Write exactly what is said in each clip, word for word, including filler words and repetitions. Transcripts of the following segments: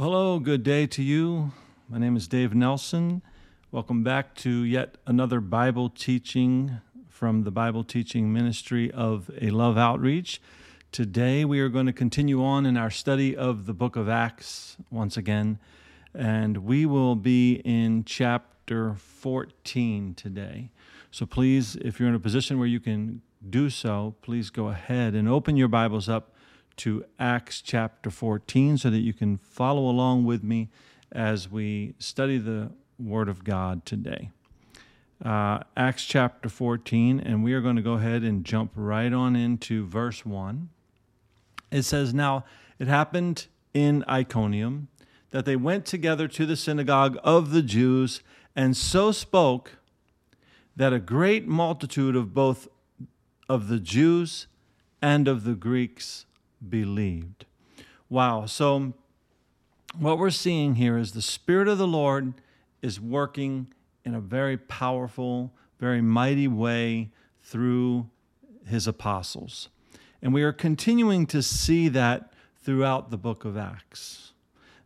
Well, hello, good day to you. My name is Dave Nelson. Welcome back to yet another Bible teaching from the Bible teaching ministry of A Love Outreach. Today we are going to continue on in our study of the book of Acts once again, and we will be in chapter fourteen today. So please, if you're in a position where you can do so, please go ahead and open your Bibles up to Acts chapter fourteen so that you can follow along with me as we study the Word of God today. Uh, Acts chapter fourteen, and we are going to go ahead and jump right on into verse one. It says, "Now it happened in Iconium that they went together to the synagogue of the Jews, and so spoke that a great multitude of both of the Jews and of the Greeks believed." Wow. So what we're seeing here is the Spirit of the Lord is working in a very powerful, very mighty way through his apostles. And we are continuing to see that throughout the book of Acts.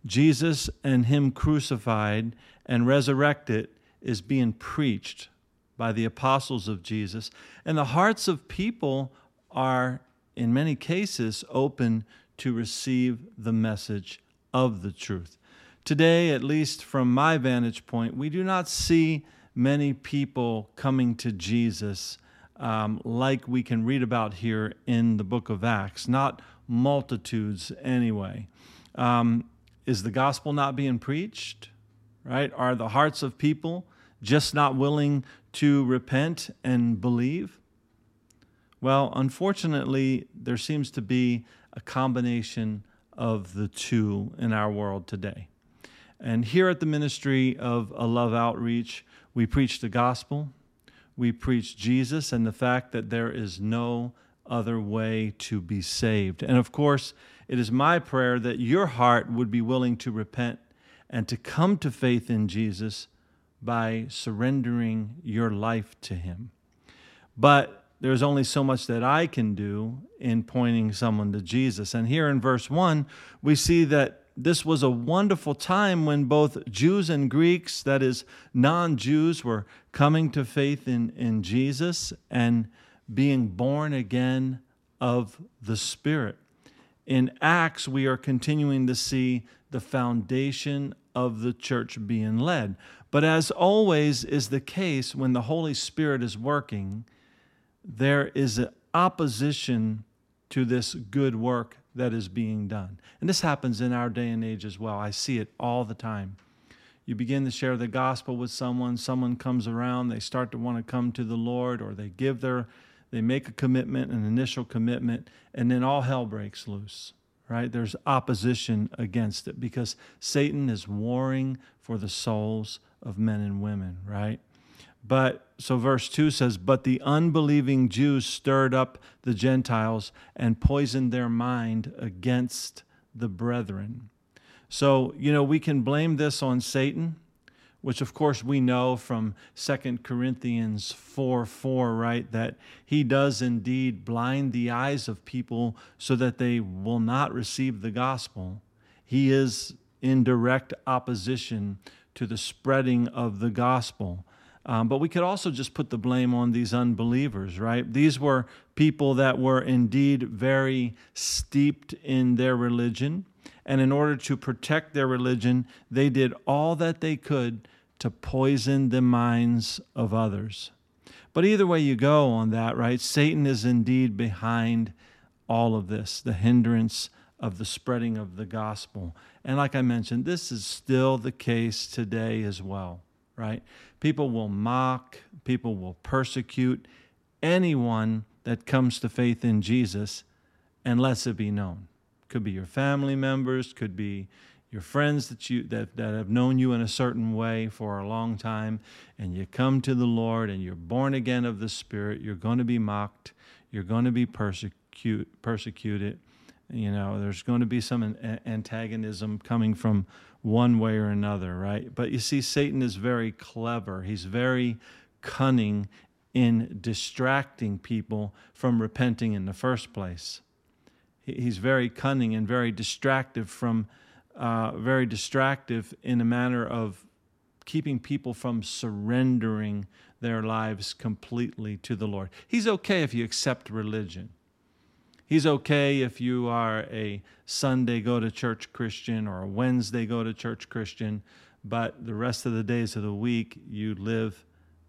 Jesus and him crucified and resurrected is being preached by the apostles of Jesus. And the hearts of people are in many cases open to receive the message of the truth. Today, at least from my vantage point, we do not see many people coming to Jesus um, like we can read about here in the book of Acts, not multitudes anyway. Um, is the gospel not being preached, right? Are the hearts of people just not willing to repent and believe? Well, unfortunately, there seems to be a combination of the two in our world today. And here at the ministry of A Love Outreach, we preach the gospel, we preach Jesus, and the fact that there is no other way to be saved. And of course, it is my prayer that your heart would be willing to repent and to come to faith in Jesus by surrendering your life to him. But there's only so much that I can do in pointing someone to Jesus. And here in verse one, we see that this was a wonderful time when both Jews and Greeks, that is, non-Jews, were coming to faith in, in Jesus and being born again of the Spirit. In Acts, we are continuing to see the foundation of the church being led. But as always is the case, when the Holy Spirit is working, there is an opposition to this good work that is being done. And this happens in our day and age as well. I see it all the time. You begin to share the gospel with someone, someone comes around, they start to want to come to the Lord, or they give their, they make a commitment, an initial commitment, and then all hell breaks loose, right? There's opposition against it because Satan is warring for the souls of men and women, right? But, so verse two says, "But the unbelieving Jews stirred up the Gentiles and poisoned their mind against the brethren." So, you know, we can blame this on Satan, which of course we know from Second Corinthians four four, right, that he does indeed blind the eyes of people so that they will not receive the gospel. He is in direct opposition to the spreading of the gospel. Um, but we could also just put the blame on these unbelievers, right? These were people that were indeed very steeped in their religion. And in order to protect their religion, they did all that they could to poison the minds of others. But either way you go on that, right? Satan is indeed behind all of this, the hindrance of the spreading of the gospel. And like I mentioned, this is still the case today as well, right? People will mock, people will persecute anyone that comes to faith in Jesus unless it be known. Could be your family members, could be your friends that you that, that have known you in a certain way for a long time, and you come to the Lord and you're born again of the Spirit, you're going to be mocked, you're going to be persecute, persecuted. You know, there's going to be some antagonism coming from one way or another, right? But you see, Satan is very clever. He's very cunning in distracting people from repenting in the first place. He's very cunning and very distractive from uh, very distractive in a manner of keeping people from surrendering their lives completely to the Lord. He's okay if you accept religion. He's okay if you are a Sunday go-to-church Christian or a Wednesday go-to-church Christian, but the rest of the days of the week you live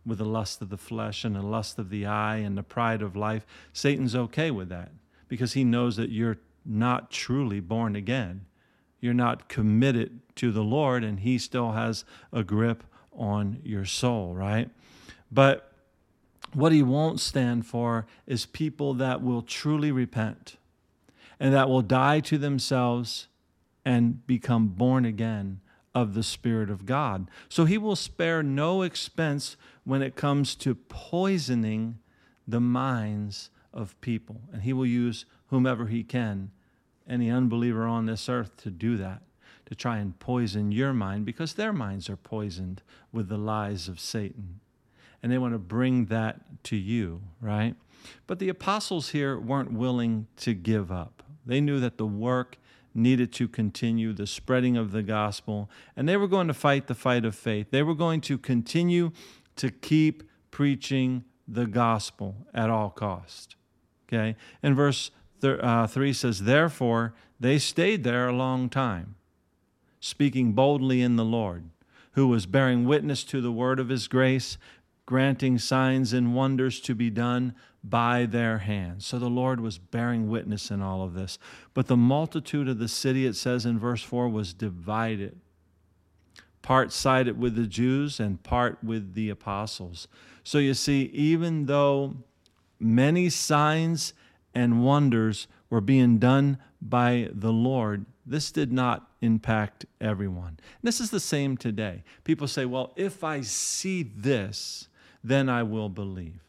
with the lust of the flesh and the lust of the eye and the pride of life. Satan's okay with that because he knows that you're not truly born again. You're not committed to the Lord, and he still has a grip on your soul, right? But what he won't stand for is people that will truly repent and that will die to themselves and become born again of the Spirit of God. So he will spare no expense when it comes to poisoning the minds of people, and he will use whomever he can, any unbeliever on this earth, to do that, to try and poison your mind, because their minds are poisoned with the lies of Satan. And they want to bring that to you, right? But the apostles here weren't willing to give up. They knew that the work needed to continue, the spreading of the gospel, and they were going to fight the fight of faith. They were going to continue to keep preaching the gospel at all cost. Okay? And verse Uh, three says, therefore, they stayed there a long time, speaking boldly in the Lord, who was bearing witness to the word of his grace, granting signs and wonders to be done by their hands. So the Lord was bearing witness in all of this. But the multitude of the city, it says in verse four, was divided. Part sided with the Jews and part with the apostles. So you see, even though many signs and wonders were being done by the Lord, this did not impact everyone. This is the same today. People say, well, if I see this, then I will believe.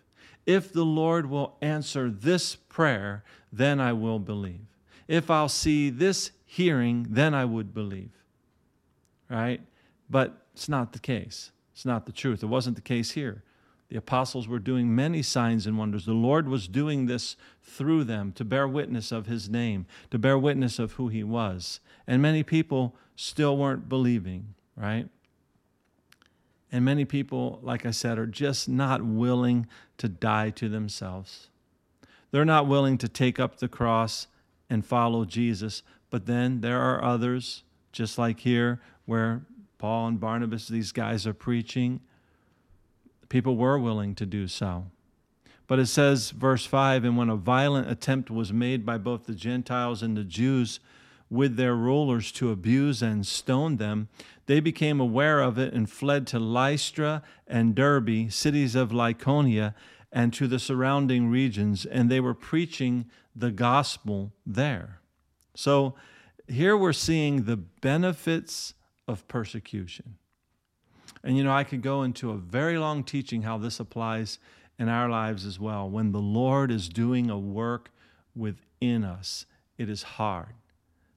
If the Lord will answer this prayer, then I will believe. If I'll see this hearing, then I would believe. Right? But it's not the case. It's not the truth. It wasn't the case here. The apostles were doing many signs and wonders. The Lord was doing this through them to bear witness of his name, to bear witness of who he was. And many people still weren't believing, right? And many people, like I said, are just not willing to die to themselves. They're not willing to take up the cross and follow Jesus. But then there are others, just like here, where Paul and Barnabas, these guys are preaching. People were willing to do so. But it says, verse five, and when a violent attempt was made by both the Gentiles and the Jews with their rulers to abuse and stone them, they became aware of it and fled to Lystra and Derbe, cities of Lycaonia, and to the surrounding regions, and they were preaching the gospel there. So here we're seeing the benefits of persecution. And, you know, I could go into a very long teaching how this applies in our lives as well. When the Lord is doing a work within us, it is hard.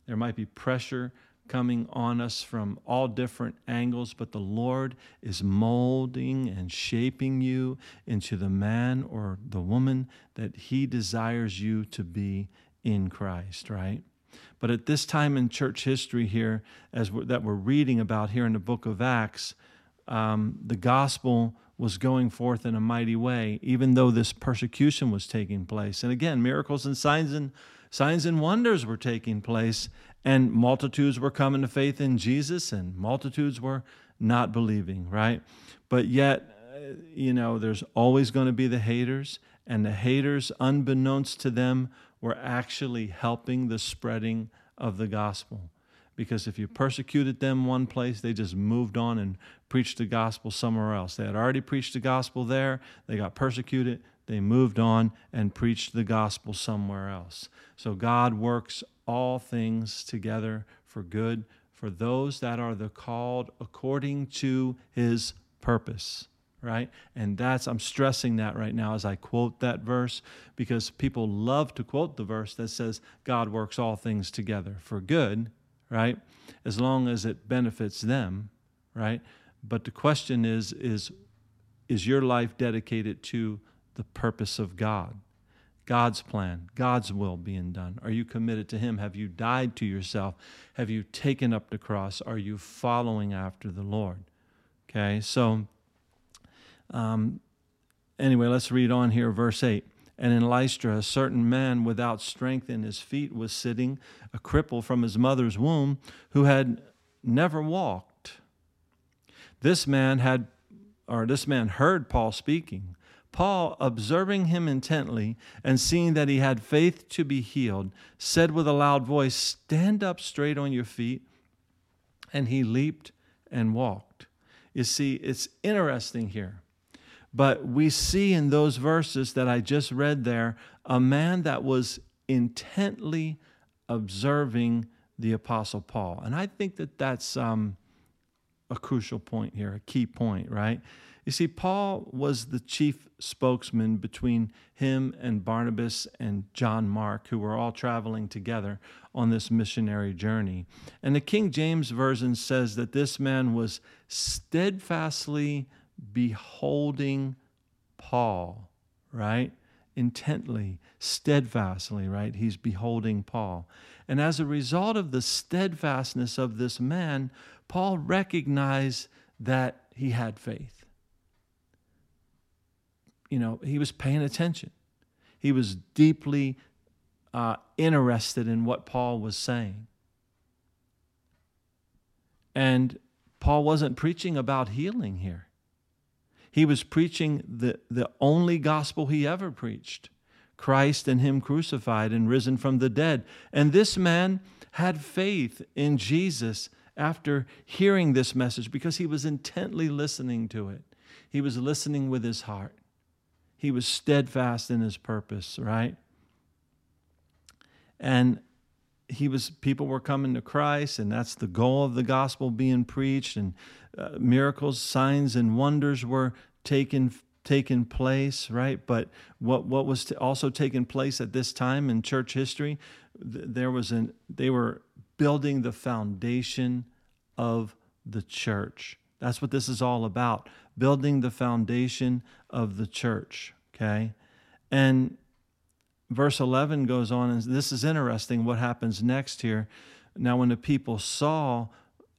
There might be pressure coming on us from all different angles, but the Lord is molding and shaping you into the man or the woman that he desires you to be in Christ, right? But at this time in church history here, as we're, that we're reading about here in the book of Acts, Um, the gospel was going forth in a mighty way, even though this persecution was taking place. And again, miracles and signs and signs and wonders were taking place, and multitudes were coming to faith in Jesus, and multitudes were not believing, right? But yet, you know, there's always going to be the haters, and the haters, unbeknownst to them, were actually helping the spreading of the gospel. Because if you persecuted them one place, they just moved on and preached the gospel somewhere else. They had already preached the gospel there. They got persecuted. They moved on and preached the gospel somewhere else. So God works all things together for good for those that are the called according to his purpose, right? And that's, I'm stressing that right now as I quote that verse, because people love to quote the verse that says God works all things together for good, right? As long as it benefits them, right? But the question is, is, is your life dedicated to the purpose of God? God's plan, God's will being done. Are you committed to him? Have you died to yourself? Have you taken up the cross? Are you following after the Lord? Okay, so um, anyway, let's read on here, verse eight. And in Lystra, a certain man without strength in his feet was sitting, a cripple from his mother's womb, who had never walked. This man had, or this man heard Paul speaking. Paul, observing him intently and seeing that he had faith to be healed, said with a loud voice, "Stand up straight on your feet." And he leaped and walked. You see, it's interesting here. But we see in those verses that I just read there, a man that was intently observing the Apostle Paul. And I think that that's um, a crucial point here, a key point, right? You see, Paul was the chief spokesman between him and Barnabas and John Mark, who were all traveling together on this missionary journey. And the King James Version says that this man was steadfastly beholding Paul, right? Intently, steadfastly, right? He's beholding Paul. And as a result of the steadfastness of this man, Paul recognized that he had faith. You know, he was paying attention. He was deeply uh, interested in what Paul was saying. And Paul wasn't preaching about healing here. He was preaching the, the only gospel he ever preached, Christ and him crucified and risen from the dead. And this man had faith in Jesus after hearing this message because he was intently listening to it. He was listening with his heart. He was steadfast in his purpose, right? And he was, people were coming to Christ, and that's the goal of the gospel being preached, and uh, miracles, signs, and wonders were taken taken place, right? But what what was to also taking place at this time in church history, th- there was an they were building the foundation of the church. That's what this is all about, building the foundation of the church. Okay, and verse eleven goes on, and this is interesting what happens next here. Now, when the people saw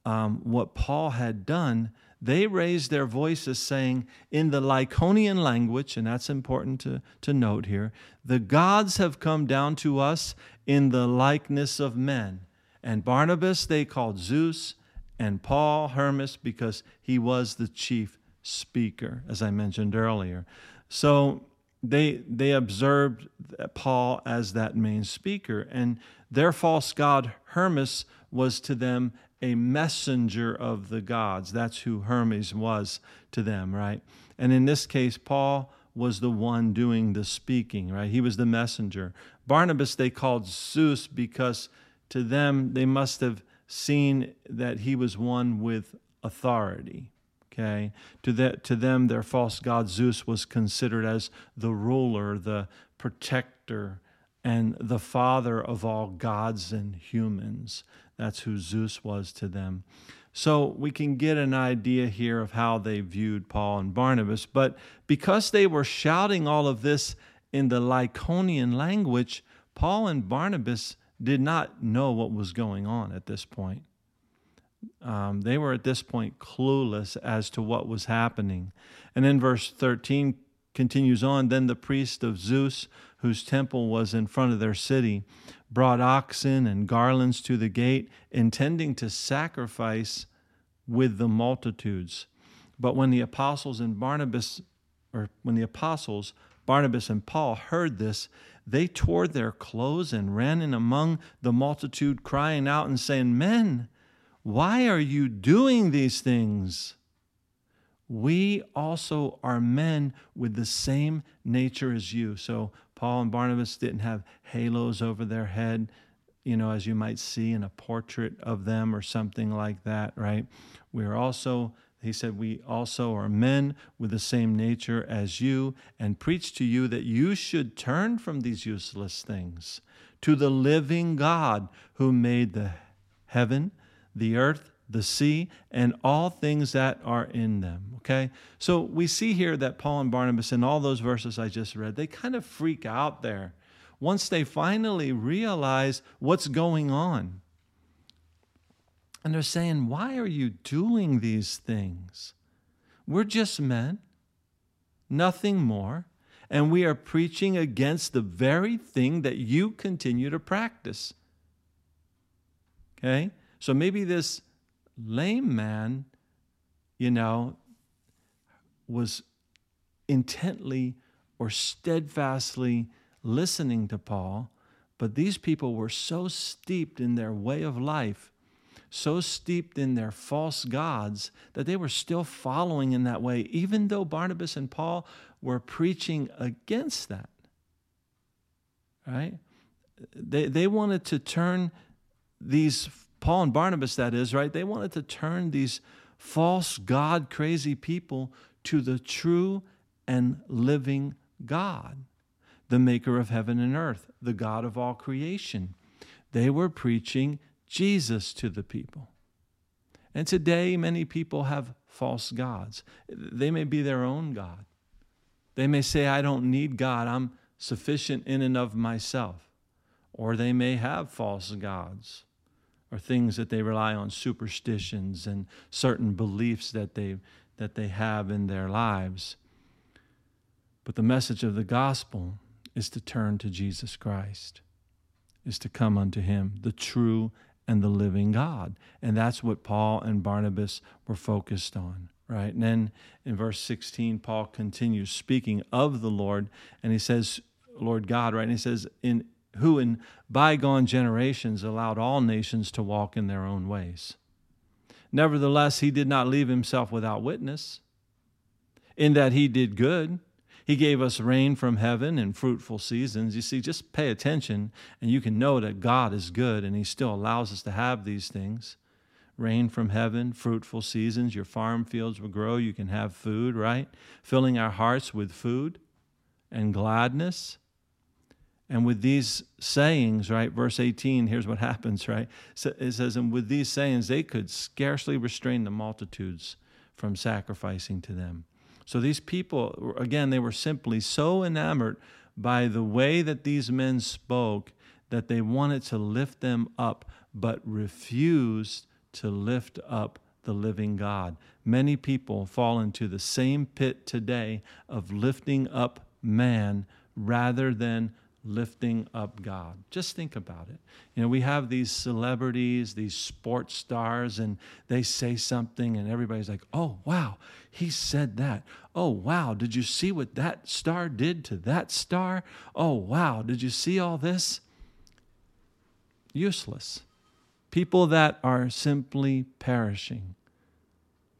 um, what Paul had done, they raised their voices, saying, in the Lycaonian language, and that's important to, to note here, the gods have come down to us in the likeness of men. And Barnabas they called Zeus, and Paul Hermes, because he was the chief speaker, as I mentioned earlier. So They they observed Paul as that main speaker, and their false god Hermes was to them a messenger of the gods. That's who Hermes was to them, right? And in this case, Paul was the one doing the speaking, right? He was the messenger. Barnabas they called Zeus because to them they must have seen that he was one with authority. Okay, to that to them, their false god Zeus was considered as the ruler, the protector, and the father of all gods and humans. That's who Zeus was to them. So we can get an idea here of how they viewed Paul and Barnabas. But because they were shouting all of this in the Lycaonian language, Paul and Barnabas did not know what was going on at this point. Um, they were at this point clueless as to what was happening. And then verse thirteen continues on, then the priest of Zeus, whose temple was in front of their city, brought oxen and garlands to the gate, intending to sacrifice with the multitudes. But when the apostles and Barnabas, or when the apostles, Barnabas and Paul heard this, they tore their clothes and ran in among the multitude, crying out and saying, "Men, why are you doing these things? We also are men with the same nature as you." So Paul and Barnabas didn't have halos over their head, you know, as you might see in a portrait of them or something like that, right? We are also, he said, we also are men with the same nature as you, and preach to you that you should turn from these useless things to the living God who made the heaven, the earth, the sea, and all things that are in them, okay? So we see here that Paul and Barnabas, in all those verses I just read, they kind of freak out there. once they finally realize what's going on. And they're saying, why are you doing these things? We're just men, nothing more, and we are preaching against the very thing that you continue to practice. Okay? So maybe this lame man, you know, was intently or steadfastly listening to Paul, but these people were so steeped in their way of life, so steeped in their false gods, that they were still following in that way, even though Barnabas and Paul were preaching against that, right? They, they wanted to turn these, Paul and Barnabas, that is, right? They wanted to turn these false god crazy people to the true and living God, the maker of heaven and earth, the God of all creation. They were preaching Jesus to the people. And today, many people have false gods. They may be their own God. They may say, I don't need God. I'm sufficient in and of myself. Or they may have false gods or things that they rely on, superstitions and certain beliefs that they, that they have in their lives. But the message of the gospel is to turn to Jesus Christ, is to come unto him, the true and the living God. And that's what Paul and Barnabas were focused on, right? And then in verse sixteen, Paul continues speaking of the Lord, and he says, Lord God, right? And he says, in who in bygone generations allowed all nations to walk in their own ways. Nevertheless, he did not leave himself without witness, in that he did good. He gave us rain from heaven and fruitful seasons. You see, just pay attention, and you can know that God is good, and he still allows us to have these things. Rain from heaven, fruitful seasons, your farm fields will grow, you can have food, right? Filling our hearts with food and gladness. And with these sayings, right, verse eighteen, here's what happens, right? It says, and with these sayings, they could scarcely restrain the multitudes from sacrificing to them. So these people, again, they were simply so enamored by the way that these men spoke that they wanted to lift them up, but refused to lift up the living God. Many people fall into the same pit today of lifting up man rather than lifting up God. Just think about it. You know, we have these celebrities, these sports stars, and they say something and everybody's like, oh, wow, he said that. Oh, wow, did you see what that star did to that star? Oh, wow, did you see all this? Useless. People that are simply perishing.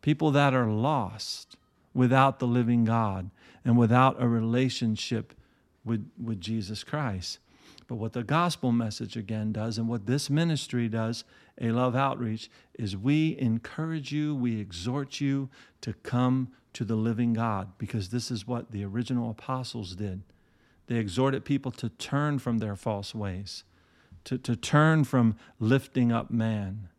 People that are lost without the living God and without a relationship With, with Jesus Christ. But what the gospel message again does, and what this ministry does, A Love Outreach, is we encourage you, we exhort you to come to the living God, because this is what the original apostles did. They exhorted people to turn from their false ways, to, to turn from lifting up man,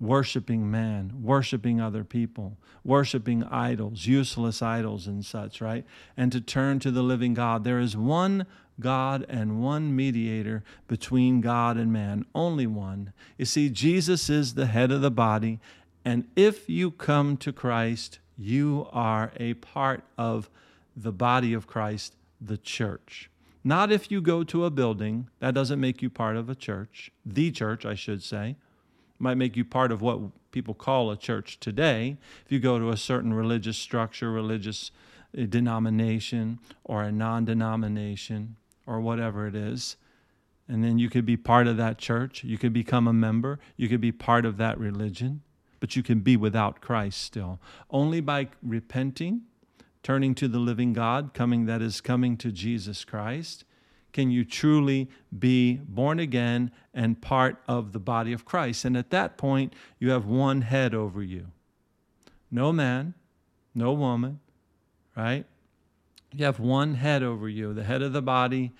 worshiping man, worshiping other people, worshiping idols, useless idols and such, right? And to turn to the living God. There is one God and one mediator between God and man, only one. You see, Jesus is the head of the body, and if you come to Christ, you are a part of the body of Christ, the church. Not if you go to a building, that doesn't make you part of a church, the church, I should say. Might make you part of what people call a church today. If you go to a certain religious structure, religious denomination, or a non-denomination, or whatever it is, and then you could be part of that church. You could become a member. You could be part of that religion, but you can be without Christ still. Only by repenting, turning to the living God, coming that is coming to Jesus Christ, can you truly be born again and part of the body of Christ. And at that point, you have one head over you. No man, no woman, right? You have one head over you. The head of the body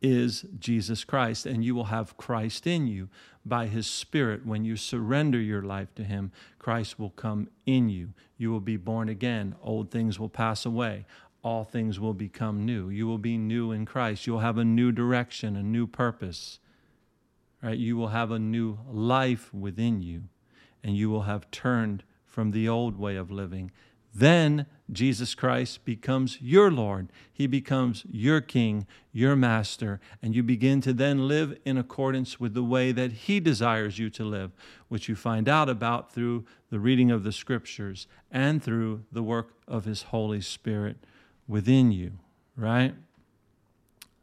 is Jesus Christ, and you will have Christ in you by his Spirit. When you surrender your life to him, Christ will come in you. You will be born again. Old things will pass away. all things will become new. You will be new in Christ. You'll have a new direction, a new purpose, right? You will have a new life within you, and you will have turned from the old way of living. Then Jesus Christ becomes your Lord. He becomes your King, your Master, and you begin to then live in accordance with the way that He desires you to live, which you find out about through the reading of the Scriptures and through the work of His Holy Spirit within you, right?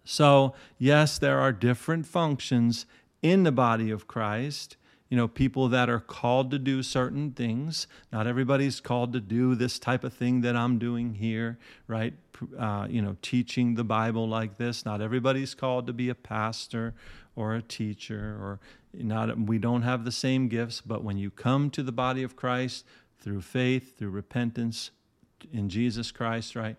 So, yes, there are different functions in the body of Christ. You know, people that are called to do certain things. Not everybody's called to do this type of thing that I'm doing here, right? Uh, you know, teaching the Bible like this. Not everybody's called to be a pastor or a teacher, or not. We don't have the same gifts, but when you come to the body of Christ through faith, through repentance in Jesus Christ, right?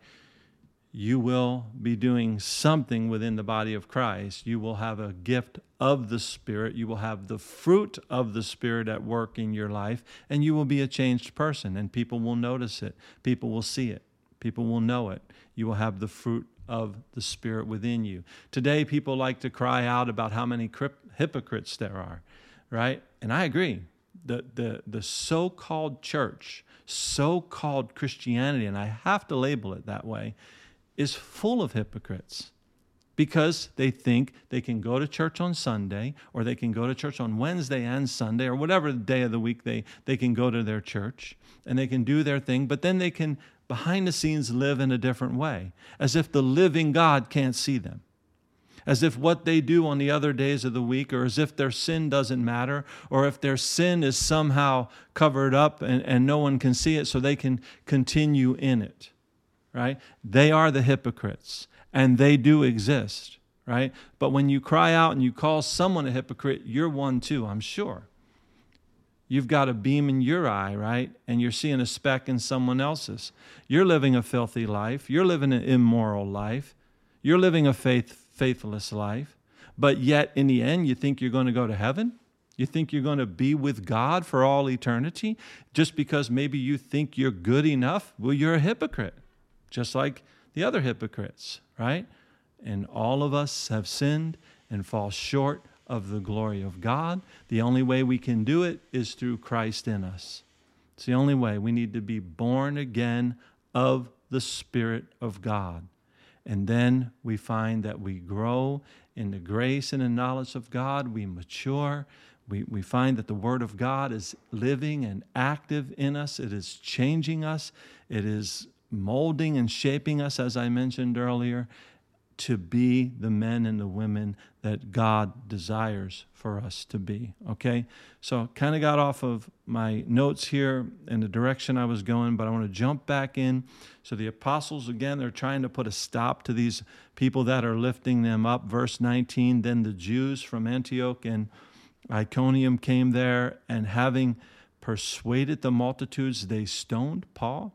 You will be doing something within the body of Christ. You will have a gift of the Spirit. You will have the fruit of the Spirit at work in your life, and you will be a changed person, and people will notice it. People will see it. People will know it. You will have the fruit of the Spirit within you. Today, people like to cry out about how many hypocrites there are, right? And I agree. The, the, the so-called church, so-called Christianity, and I have to label it that way, is full of hypocrites because they think they can go to church on Sunday, or they can go to church on Wednesday and Sunday, or whatever day of the week they, they can go to their church, and they can do their thing, but then they can, behind the scenes, live in a different way, as if the living God can't see them, as if what they do on the other days of the week, or as if their sin doesn't matter, or if their sin is somehow covered up and, and no one can see it, so they can continue in it. Right? They are the hypocrites, and they do exist, right? But when you cry out and you call someone a hypocrite, you're one too, I'm sure. You've got a beam in your eye, right? And you're seeing a speck in someone else's. You're living a filthy life. You're living an immoral life. You're living a faith, faithless life. But yet, in the end, you think you're going to go to heaven? You think you're going to be with God for all eternity? Just because maybe you think you're good enough? Well, you're a hypocrite. Just like the other hypocrites, right? And all of us have sinned and fall short of the glory of God. The only way we can do it is through Christ in us. It's the only way. We need to be born again of the Spirit of God. And then we find that we grow in the grace and the knowledge of God. We mature. We, we find that the Word of God is living and active in us. It is changing us. It is molding and shaping us, as I mentioned earlier, to be the men and the women that God desires for us to be, okay? So kind of got off of my notes here and the direction I was going, but I want to jump back in. So the apostles, again, they're trying to put a stop to these people that are lifting them up. Verse nineteen, then the Jews from Antioch and Iconium came there, and having persuaded the multitudes, they stoned Paul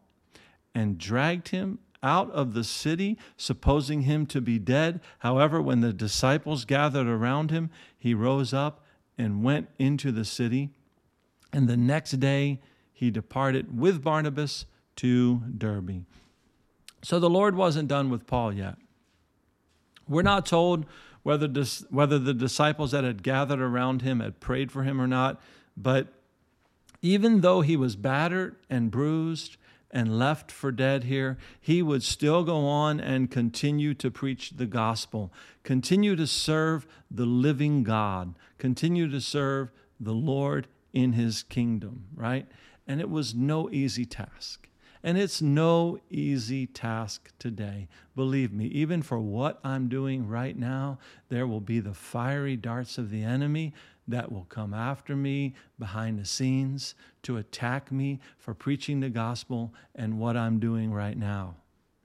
and dragged him out of the city, supposing him to be dead. However, when the disciples gathered around him, he rose up and went into the city. And the next day he departed with Barnabas to Derbe. So the Lord wasn't done with Paul yet. We're not told whether dis- whether the disciples that had gathered around him had prayed for him or not, but even though he was battered and bruised and left for dead here, he would still go on and continue to preach the gospel, continue to serve the living God, continue to serve the Lord in his kingdom, right? And it was no easy task. And it's no easy task today. Believe me, even for what I'm doing right now, there will be the fiery darts of the enemy that will come after me behind the scenes to attack me for preaching the gospel and what I'm doing right now.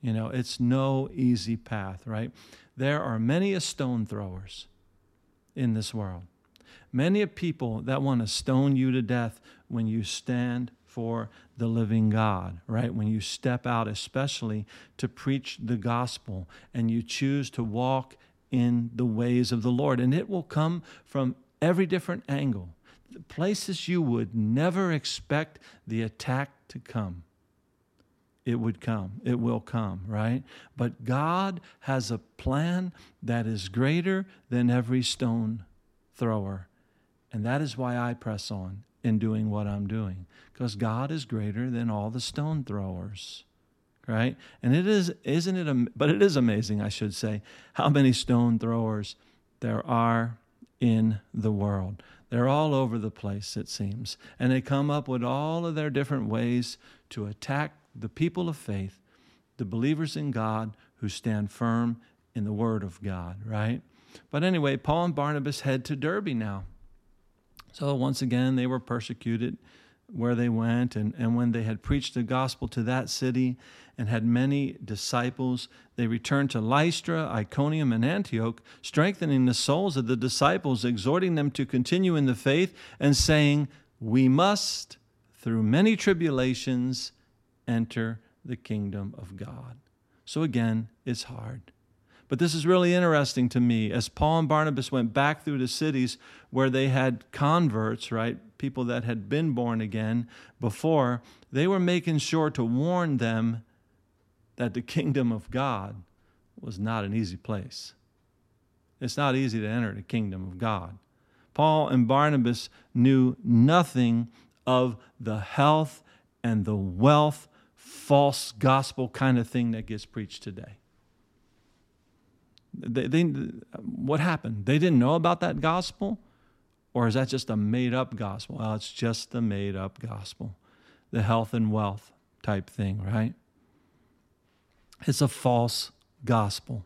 You know, it's no easy path, right? There are many a stone throwers in this world. Many a people that want to stone you to death when you stand for the living God, right? When you step out, especially to preach the gospel, and you choose to walk in the ways of the Lord. And it will come from every different angle, places you would never expect the attack to come. it would come. It will come, right? But God has a plan that is greater than every stone thrower. And that is why I press on in doing what I'm doing, because God is greater than all the stone throwers, right? And it is, isn't it? Am- but it is amazing, I should say, how many stone throwers there are in the world. They're all over the place, it seems. And they come up with all of their different ways to attack the people of faith, the believers in God who stand firm in the Word of God, right? But anyway, Paul and Barnabas head to Derbe now. So once again, they were persecuted where they went, and, and when they had preached the gospel to that city and had many disciples, they returned to Lystra, Iconium, and Antioch, strengthening the souls of the disciples, exhorting them to continue in the faith, and saying, "We must, through many tribulations, enter the kingdom of God." So again, it's hard. But this is really interesting to me. As Paul and Barnabas went back through the cities where they had converts, right, people that had been born again before, they were making sure to warn them that the kingdom of God was not an easy place. It's not easy to enter the kingdom of God. Paul and Barnabas knew nothing of the health and the wealth, false gospel kind of thing that gets preached today. They, they, what happened? They didn't know about that gospel? Or is that just a made-up gospel? Well, it's just the made-up gospel, the health and wealth type thing, right? It's a false gospel.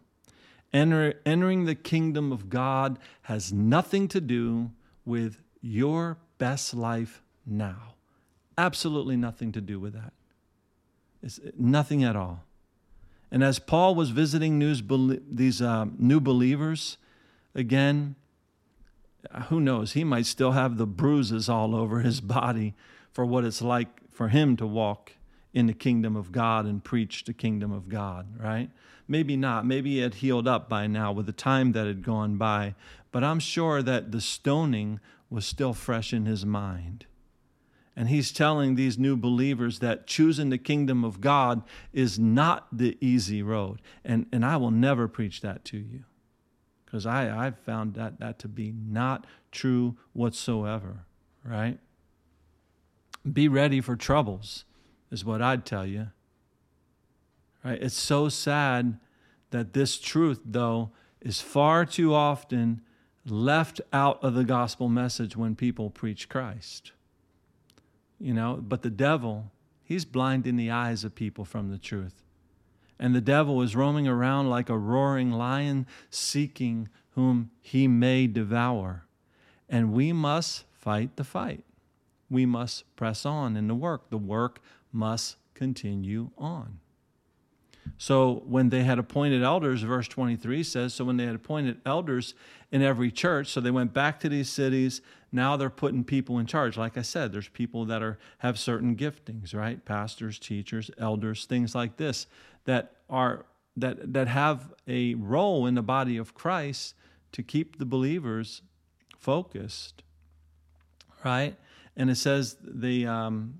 Enter, entering the kingdom of God has nothing to do with your best life now. Absolutely nothing to do with that. It's nothing at all. And as Paul was visiting news, these uh, new believers, again, who knows, he might still have the bruises all over his body for what it's like for him to walk in the kingdom of God and preach the kingdom of God, right? Maybe not. Maybe he had healed up by now with the time that had gone by. But I'm sure that the stoning was still fresh in his mind. And he's telling these new believers that choosing the kingdom of God is not the easy road. And, and I will never preach that to you, because I, I've found that, that to be not true whatsoever, right? Be ready for troubles is what I'd tell you, right? It's so sad that this truth, though, is far too often left out of the gospel message when people preach Christ. You know, but the devil, he's blinding the eyes of people from the truth. And the devil is roaming around like a roaring lion, seeking whom he may devour. And we must fight the fight. We must press on in the work. The work must continue on. So when they had appointed elders, verse twenty-three says, so when they had appointed elders in every church, so they went back to these cities. Now they're putting people in charge. Like I said, there's people that are have certain giftings, right? Pastors, teachers, elders, things like this that are that that have a role in the body of Christ to keep the believers focused, right? And it says they um,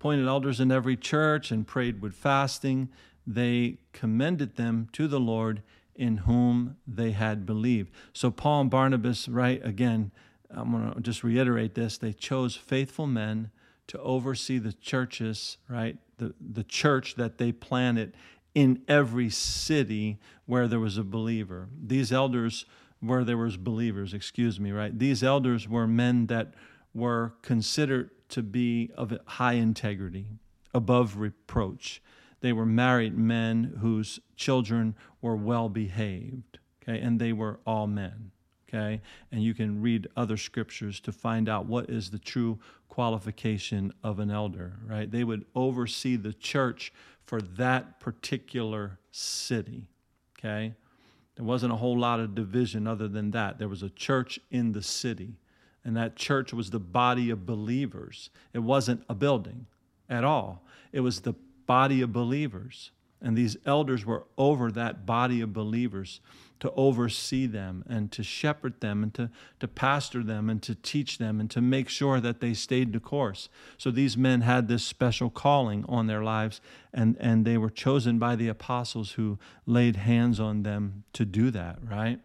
appointed elders in every church and prayed with fasting. They commended them to the Lord in whom they had believed. So Paul and Barnabas, right, again, I'm going to just reiterate this. They chose faithful men to oversee the churches, right, the, the church that they planted in every city where there was a believer. These elders where there was believers, excuse me, right? These elders were men that were considered to be of high integrity, above reproach. They were married men whose children were well-behaved, okay? And they were all men, okay? And you can read other scriptures to find out what is the true qualification of an elder, right? They would oversee the church for that particular city, okay? There wasn't a whole lot of division other than that. There was a church in the city, and that church was the body of believers. It wasn't a building at all. It was the body of believers, and these elders were over that body of believers to oversee them and to shepherd them and to, to pastor them and to teach them and to make sure that they stayed the course. So these men had this special calling on their lives, and, and they were chosen by the apostles who laid hands on them to do that, right?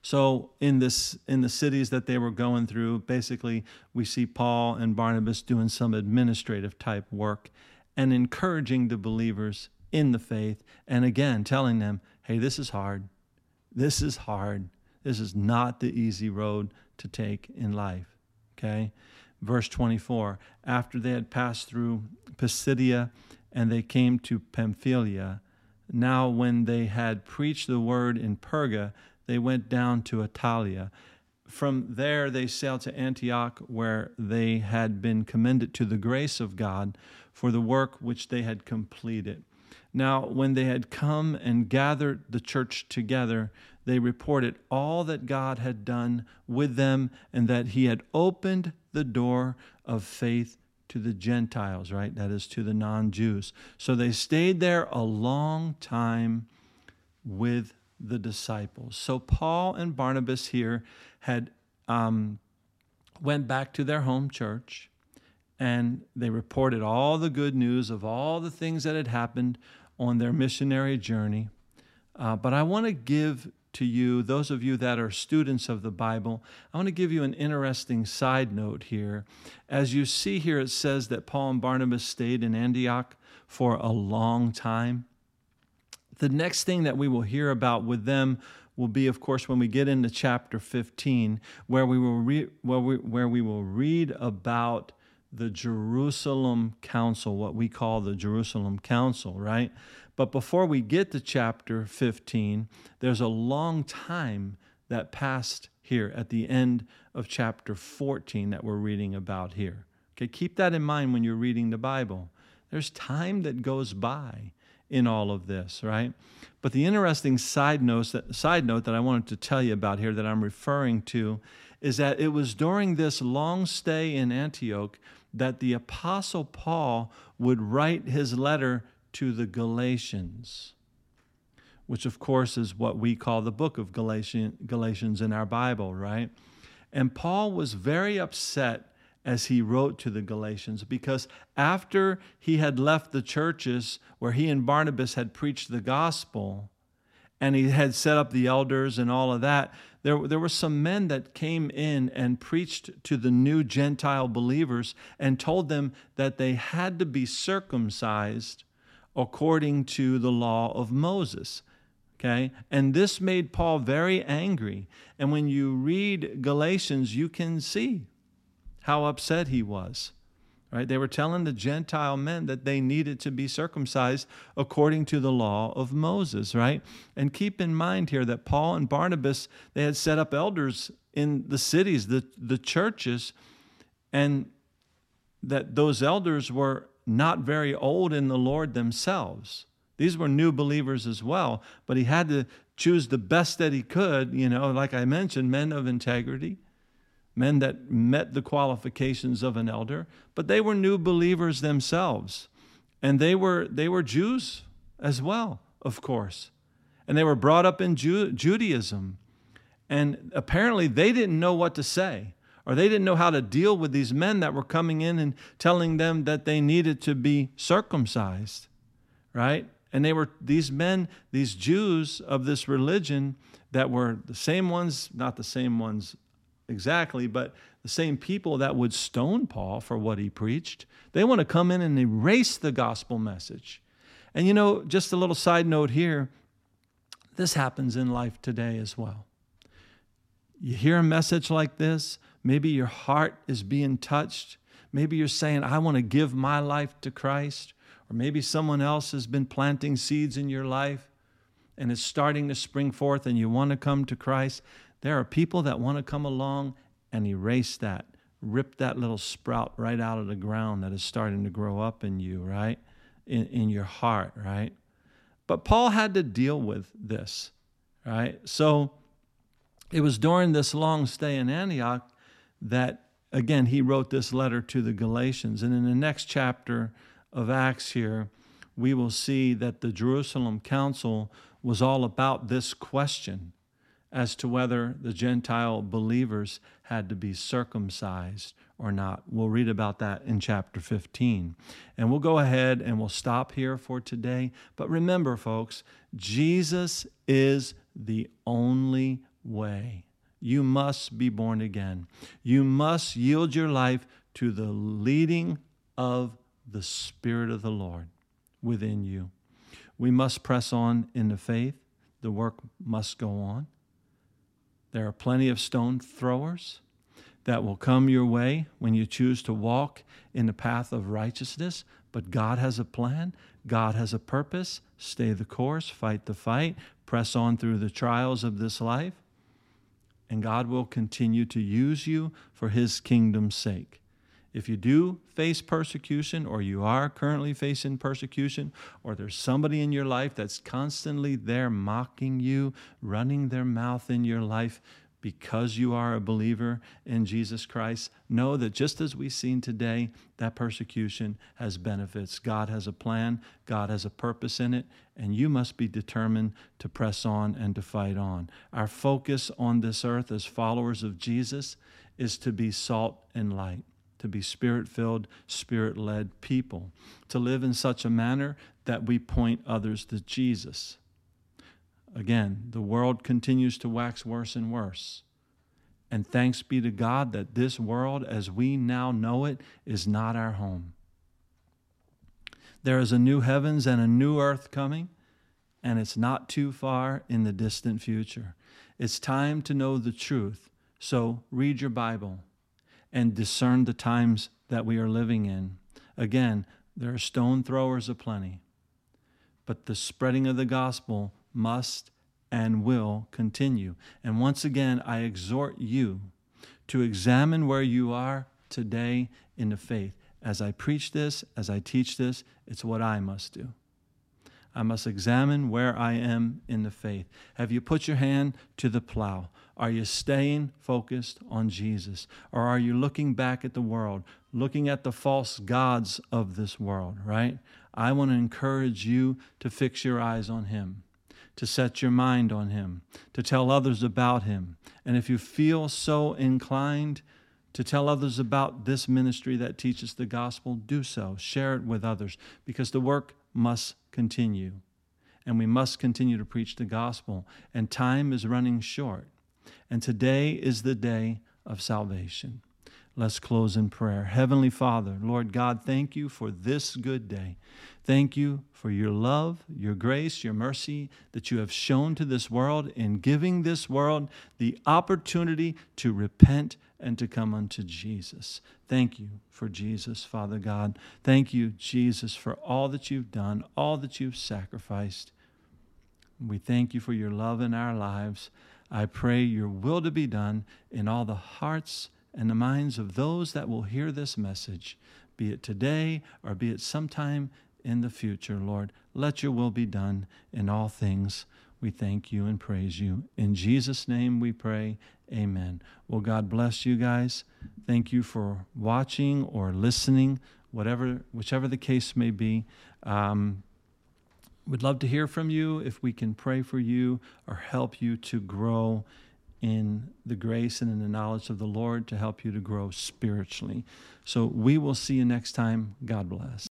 So in this in the cities that they were going through, basically we see Paul and Barnabas doing some administrative type work and encouraging the believers in the faith, and again telling them, hey, this is hard. This is hard. This is not the easy road to take in life, okay? Verse twenty-four, after they had passed through Pisidia and they came to Pamphylia, now when they had preached the word in Perga, they went down to Attalia. From there, they sailed to Antioch, where they had been commended to the grace of God for the work which they had completed. Now, when they had come and gathered the church together, they reported all that God had done with them and that he had opened the door of faith to the Gentiles, right? That is, to the non-Jews. So they stayed there a long time with the disciples. So Paul and Barnabas here had um, went back to their home church, and they reported all the good news of all the things that had happened on their missionary journey. Uh, but I want to give to you, those of you that are students of the Bible, I want to give you an interesting side note here. As you see here, it says that Paul and Barnabas stayed in Antioch for a long time. The next thing that we will hear about with them will be, of course, when we get into chapter fifteen, where we will re- where we, where we will read about the Jerusalem Council, what we call the Jerusalem Council, right? But before we get to chapter fifteen, there's a long time that passed here at the end of chapter fourteen that we're reading about here. Okay, keep that in mind when you're reading the Bible. There's time that goes by in all of this, right? But the interesting side note that, side note that I wanted to tell you about here that I'm referring to is that it was during this long stay in Antioch that the Apostle Paul would write his letter to the Galatians, which of course is what we call the book of Galatians, Galatians in our Bible, right? And Paul was very upset as he wrote to the Galatians, because after he had left the churches where he and Barnabas had preached the gospel and he had set up the elders and all of that, there, there were some men that came in and preached to the new Gentile believers and told them that they had to be circumcised according to the law of Moses. Okay? And this made Paul very angry. And when you read Galatians, you can see how upset he was, right? They were telling the Gentile men that they needed to be circumcised according to the law of Moses, right? And keep in mind here that Paul and Barnabas, they had set up elders in the cities, the, the churches, and that those elders were not very old in the Lord themselves. These were new believers as well, but he had to choose the best that he could, you know, like I mentioned, men of integrity, men that met the qualifications of an elder, but they were new believers themselves. And they were they were Jews as well, of course. And they were brought up in Ju- Judaism. And apparently they didn't know what to say, or they didn't know how to deal with these men that were coming in and telling them that they needed to be circumcised, right? And they were these men, these Jews of this religion that were the same ones, not the same ones, exactly, but the same people that would stone Paul for what he preached, they want to come in and erase the gospel message. And you know, just a little side note here, this happens in life today as well. You hear a message like this, maybe your heart is being touched, maybe you're saying, I want to give my life to Christ, or maybe someone else has been planting seeds in your life and it's starting to spring forth and you want to come to Christ. There are people that want to come along and erase that, rip that little sprout right out of the ground that is starting to grow up in you, right? In, in your heart, right? But Paul had to deal with this, right? So it was during this long stay in Antioch that, again, he wrote this letter to the Galatians. And in the next chapter of Acts here, we will see that the Jerusalem Council was all about this question as to whether the Gentile believers had to be circumcised or not. We'll read about that in chapter fifteen. And we'll go ahead and we'll stop here for today. But remember, folks, Jesus is the only way. You must be born again. You must yield your life to the leading of the Spirit of the Lord within you. We must press on in the faith. The work must go on. There are plenty of stone throwers that will come your way when you choose to walk in the path of righteousness. But God has a plan. God has a purpose. Stay the course. Fight the fight. Press on through the trials of this life. And God will continue to use you for His kingdom's sake. If you do face persecution, or you are currently facing persecution, or there's somebody in your life that's constantly there mocking you, running their mouth in your life because you are a believer in Jesus Christ, know that just as we've seen today, that persecution has benefits. God has a plan. God has a purpose in it, and you must be determined to press on and to fight on. Our focus on this earth as followers of Jesus is to be salt and light, to be Spirit-filled, Spirit-led people, to live in such a manner that we point others to Jesus. Again, the world continues to wax worse and worse. And thanks be to God that this world, as we now know it, is not our home. There is a new heavens and a new earth coming, and it's not too far in the distant future. It's time to know the truth, so read your Bible and discern the times that we are living in. Again, there are stone throwers aplenty, but the spreading of the gospel must and will continue. And once again, I exhort you to examine where you are today in the faith. As I preach this, as I teach this, it's what I must do. I must examine where I am in the faith. Have you put your hand to the plow? Are you staying focused on Jesus? Or are you looking back at the world, looking at the false gods of this world, right? I want to encourage you to fix your eyes on Him, to set your mind on Him, to tell others about Him. And if you feel so inclined to tell others about this ministry that teaches the gospel, do so. Share it with others, because the work must continue. And we must continue to preach the gospel. And time is running short. And today is the day of salvation. Let's close in prayer. Heavenly Father, Lord God, thank you for this good day. Thank you for your love, your grace, your mercy that you have shown to this world in giving this world the opportunity to repent and to come unto Jesus. Thank you for Jesus, Father God. Thank you, Jesus, for all that you've done, all that you've sacrificed. We thank you for your love in our lives. I pray your will to be done in all the hearts and the minds of those that will hear this message, be it today or be it sometime in the future, Lord. Let your will be done in all things. We thank you and praise you. In Jesus' name we pray, amen. Well, God bless you guys. Thank you for watching or listening, whatever, whichever the case may be. Um, We'd love to hear from you if we can pray for you or help you to grow in the grace and in the knowledge of the Lord, to help you to grow spiritually. So we will see you next time. God bless.